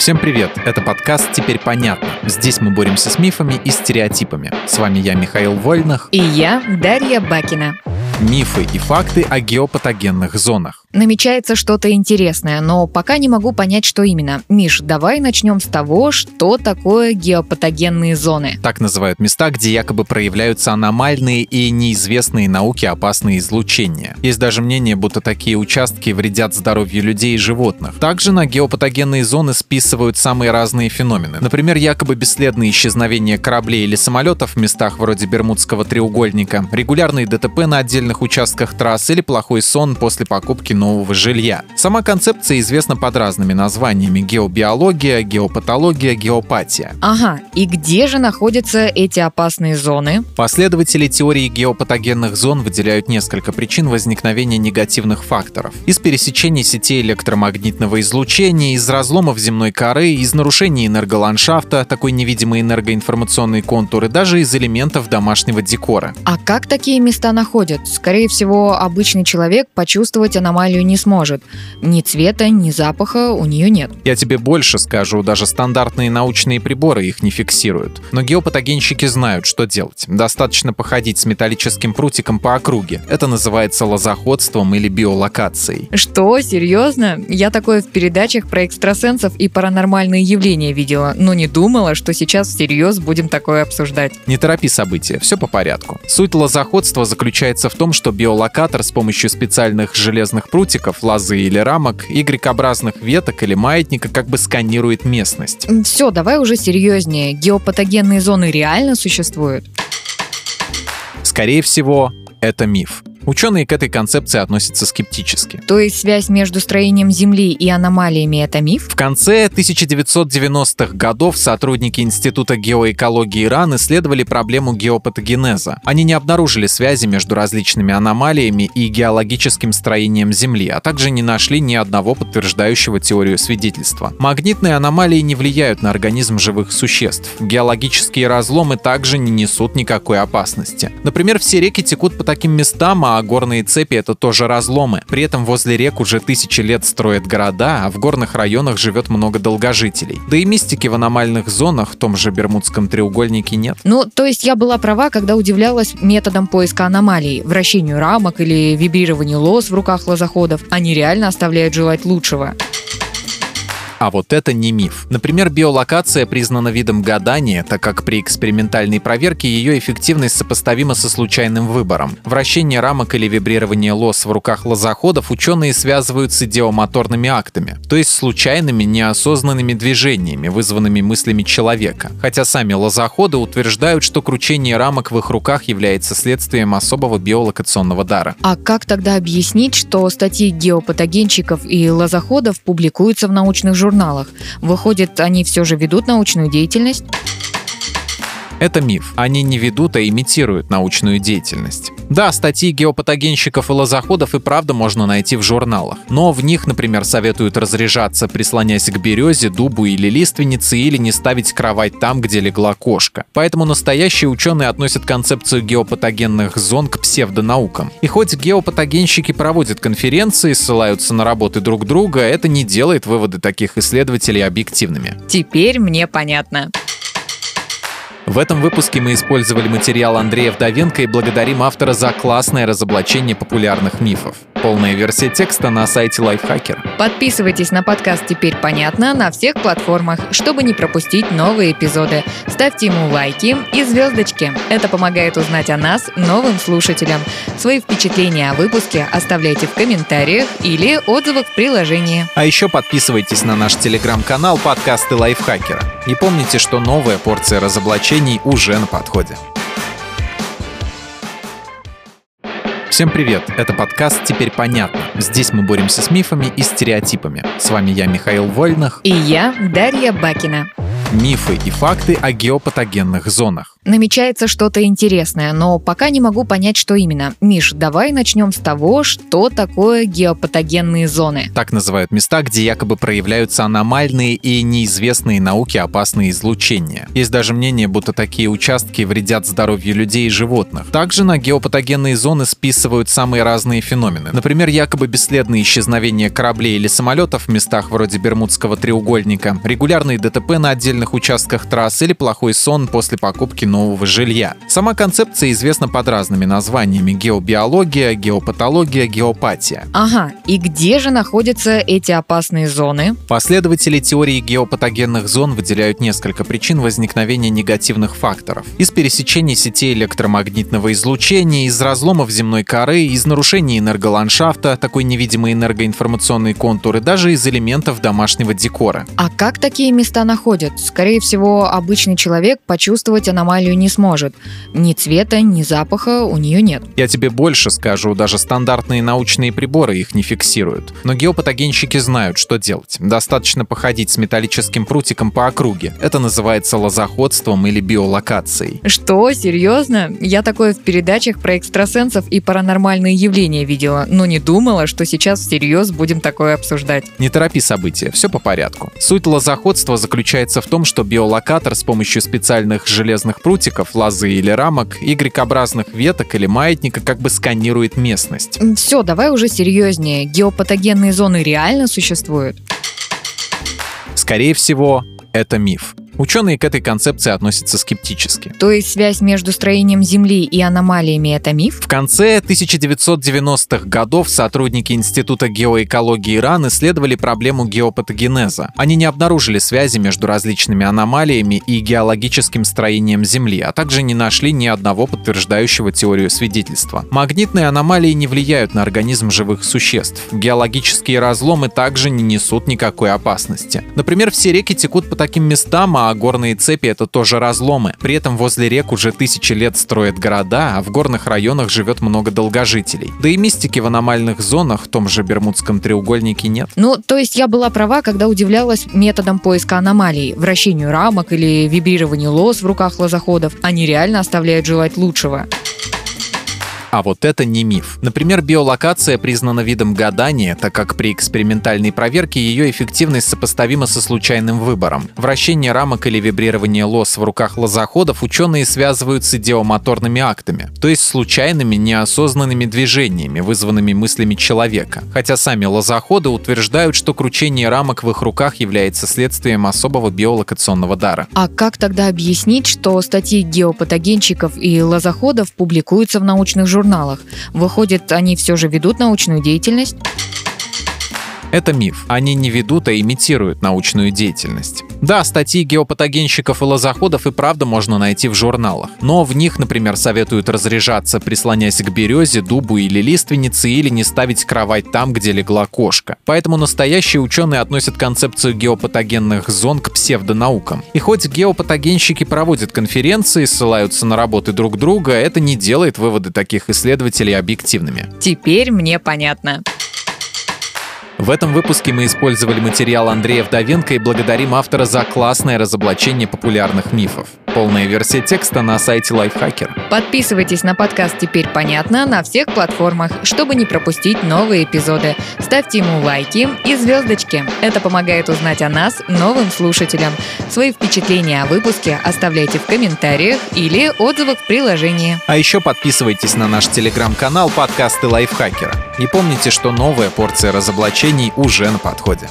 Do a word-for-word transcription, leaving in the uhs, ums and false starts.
Всем привет! Это подкаст «Теперь понятно». Здесь мы боремся с мифами и стереотипами. С вами я, Михаил Вольных. И я, Дарья Бакина. Мифы и факты о геопатогенных зонах. Намечается что-то интересное, но пока не могу понять, что именно. Миш, давай начнем с того, что такое геопатогенные зоны. Так называют места, где якобы проявляются аномальные и неизвестные науке опасные излучения. Есть даже мнение, будто такие участки вредят здоровью людей и животных. Также на геопатогенные зоны списывают самые разные феномены. Например, якобы бесследные исчезновения кораблей или самолетов в местах вроде Бермудского треугольника, регулярные ДТП на отдельных участках трасс или плохой сон после покупки нового жилья. Сама концепция известна под разными названиями: геобиология, геопатология, геопатия. Ага, и где же находятся эти опасные зоны? Последователи теории геопатогенных зон выделяют несколько причин возникновения негативных факторов: из пересечения сетей электромагнитного излучения, из разломов земной коры, из нарушений энерголандшафта, такой невидимый энергоинформационный контур, и даже из элементов домашнего декора. А как такие места находят? Скорее всего, обычный человек почувствовать аномалию не сможет. Ни цвета, ни запаха у нее нет. Я тебе больше скажу, даже стандартные научные приборы их не фиксируют. Но геопатогенщики знают, что делать. Достаточно походить с металлическим прутиком по округе. Это называется лозоходством или биолокацией. Что? Серьезно? Я такое в передачах про экстрасенсов и паранормальные явления видела, но не думала, что сейчас всерьез будем такое обсуждать. Не торопи события, все по порядку. Суть лозоходства заключается в том, что биолокатор с помощью специальных железных прутиков прутиков, лозы или рамок, Y-образных веток или маятника как бы сканирует местность. Все, давай уже серьезнее. Геопатогенные зоны реально существуют? Скорее всего, это миф. Ученые к этой концепции относятся скептически. То есть связь между строением Земли и аномалиями – это миф? В конце тысяча девятьсот девяностых годов сотрудники Института геоэкологии РАН исследовали проблему геопатогенеза. Они не обнаружили связи между различными аномалиями и геологическим строением Земли, а также не нашли ни одного подтверждающего теорию свидетельства. Магнитные аномалии не влияют на организм живых существ. Геологические разломы также не несут никакой опасности. Например, все реки текут по таким местам, а горные цепи — это тоже разломы. При этом возле рек уже тысячи лет строят города, а в горных районах живет много долгожителей. Да и мистики в аномальных зонах, в том же Бермудском треугольнике, нет. Ну, то есть я была права, когда удивлялась методам поиска аномалий, вращению рамок или вибрированию лоз в руках лозоходов. Они реально оставляют желать лучшего. А вот это не миф. Например, биолокация признана видом гадания, так как при экспериментальной проверке ее эффективность сопоставима со случайным выбором. Вращение рамок или вибрирование лоз в руках лозоходов ученые связывают с идиомоторными актами, то есть случайными, неосознанными движениями, вызванными мыслями человека. Хотя сами лозоходы утверждают, что кручение рамок в их руках является следствием особого биолокационного дара. А как тогда объяснить, что статьи геопатогенщиков и лозоходов публикуются в научных журналах? журналах. Выходит, они все же ведут научную деятельность? Это миф. Они не ведут, а имитируют научную деятельность. Да, статьи геопатогенщиков и лозоходов и правда можно найти в журналах. Но в них, например, советуют разряжаться, прислонясь к березе, дубу или лиственнице, или не ставить кровать там, где легла кошка. Поэтому настоящие ученые относят концепцию геопатогенных зон к псевдонаукам. И хоть геопатогенщики проводят конференции, ссылаются на работы друг друга, это не делает выводы таких исследователей объективными. Теперь мне понятно. В этом выпуске мы использовали материал Андрея Вдовенко и благодарим автора за классное разоблачение популярных мифов. Полная версия текста на сайте Lifehacker. Подписывайтесь на подкаст «Теперь понятно» на всех платформах, чтобы не пропустить новые эпизоды. Ставьте ему лайки и звездочки. Это помогает узнать о нас новым слушателям. Свои впечатления о выпуске оставляйте в комментариях или отзывах в приложении. А еще подписывайтесь на наш телеграм-канал «Подкасты Lifehacker». И помните, что новая порция разоблачений уже на подходе. Всем привет! Это подкаст «Теперь понятно». Здесь мы боремся с мифами и стереотипами. С вами я, Михаил Вольных. И я, Дарья Бакина. Мифы и факты о геопатогенных зонах. Намечается что-то интересное, но пока не могу понять, что именно. Миш, давай начнем с того, что такое геопатогенные зоны. Так называют места, где якобы проявляются аномальные и неизвестные науке опасные излучения. Есть даже мнение, будто такие участки вредят здоровью людей и животных. Также на геопатогенные зоны списывают самые разные феномены. Например, якобы бесследные исчезновения кораблей или самолетов в местах вроде Бермудского треугольника, регулярные ДТП на отдельных участках трасс или плохой сон после покупки нового жилья. Сама концепция известна под разными названиями: геобиология, геопатология, геопатия. Ага, и где же находятся эти опасные зоны? Последователи теории геопатогенных зон выделяют несколько причин возникновения негативных факторов: из пересечений сетей электромагнитного излучения, из разломов земной коры, из нарушений энерголандшафта, такой невидимый энергоинформационный контур, и даже из элементов домашнего декора. А как такие места находят? Скорее всего, обычный человек почувствовать аномалию не сможет. Ни цвета, ни запаха у нее нет. Я тебе больше скажу, даже стандартные научные приборы их не фиксируют. Но геопатогенщики знают, что делать. Достаточно походить с металлическим прутиком по округе. Это называется лозоходством или биолокацией. Что? Серьезно? Я такое в передачах про экстрасенсов и паранормальные явления видела, но не думала, что сейчас всерьез будем такое обсуждать. Не торопи события, все по порядку. Суть лозоходства заключается в том, что биолокатор с помощью специальных железных прутиков прутиков, лозы или рамок, Y-образных веток или маятника как бы сканирует местность. Все, давай уже серьезнее. Геопатогенные зоны реально существуют? Скорее всего, это миф. Ученые к этой концепции относятся скептически. То есть связь между строением Земли и аномалиями – это миф? В конце тысяча девятьсот девяностых годов сотрудники Института геоэкологии РАН исследовали проблему геопатогенеза. Они не обнаружили связи между различными аномалиями и геологическим строением Земли, а также не нашли ни одного подтверждающего теорию свидетельства. Магнитные аномалии не влияют на организм живых существ. Геологические разломы также не несут никакой опасности. Например, все реки текут по таким местам, а А горные цепи — это тоже разломы. При этом возле рек уже тысячи лет строят города, а в горных районах живет много долгожителей. Да и мистики в аномальных зонах, в том же Бермудском треугольнике, нет. Ну, то есть я была права, когда удивлялась методом поиска аномалий, вращению рамок или вибрированию лоз в руках лозоходов. Они реально оставляют желать лучшего. А вот это не миф. Например, биолокация признана видом гадания, так как при экспериментальной проверке ее эффективность сопоставима со случайным выбором. Вращение рамок или вибрирование лоз в руках лозоходов ученые связывают с идиомоторными актами, то есть случайными, неосознанными движениями, вызванными мыслями человека. Хотя сами лозоходы утверждают, что кручение рамок в их руках является следствием особого биолокационного дара. А как тогда объяснить, что статьи геопатогенщиков и лозоходов публикуются в научных журналах? журналах. Выходит, они все же ведут научную деятельность? Это миф. Они не ведут, а имитируют научную деятельность. Да, статьи геопатогенщиков и лозоходов и правда можно найти в журналах. Но в них, например, советуют разряжаться, прислонясь к березе, дубу или лиственнице, или не ставить кровать там, где легла кошка. Поэтому настоящие ученые относят концепцию геопатогенных зон к псевдонаукам. И хоть геопатогенщики проводят конференции, ссылаются на работы друг друга, это не делает выводы таких исследователей объективными. Теперь мне понятно. В этом выпуске мы использовали материал Андрея Вдовенко и благодарим автора за классное разоблачение популярных мифов. Полная версия текста на сайте Lifehacker. Подписывайтесь на подкаст «Теперь понятно» на всех платформах, чтобы не пропустить новые эпизоды. Ставьте ему лайки и звездочки. Это помогает узнать о нас новым слушателям. Свои впечатления о выпуске оставляйте в комментариях или отзывах в приложении. А еще подписывайтесь на наш телеграм-канал «Подкасты Lifehacker». И помните, что новая порция разоблачений уже на подходе.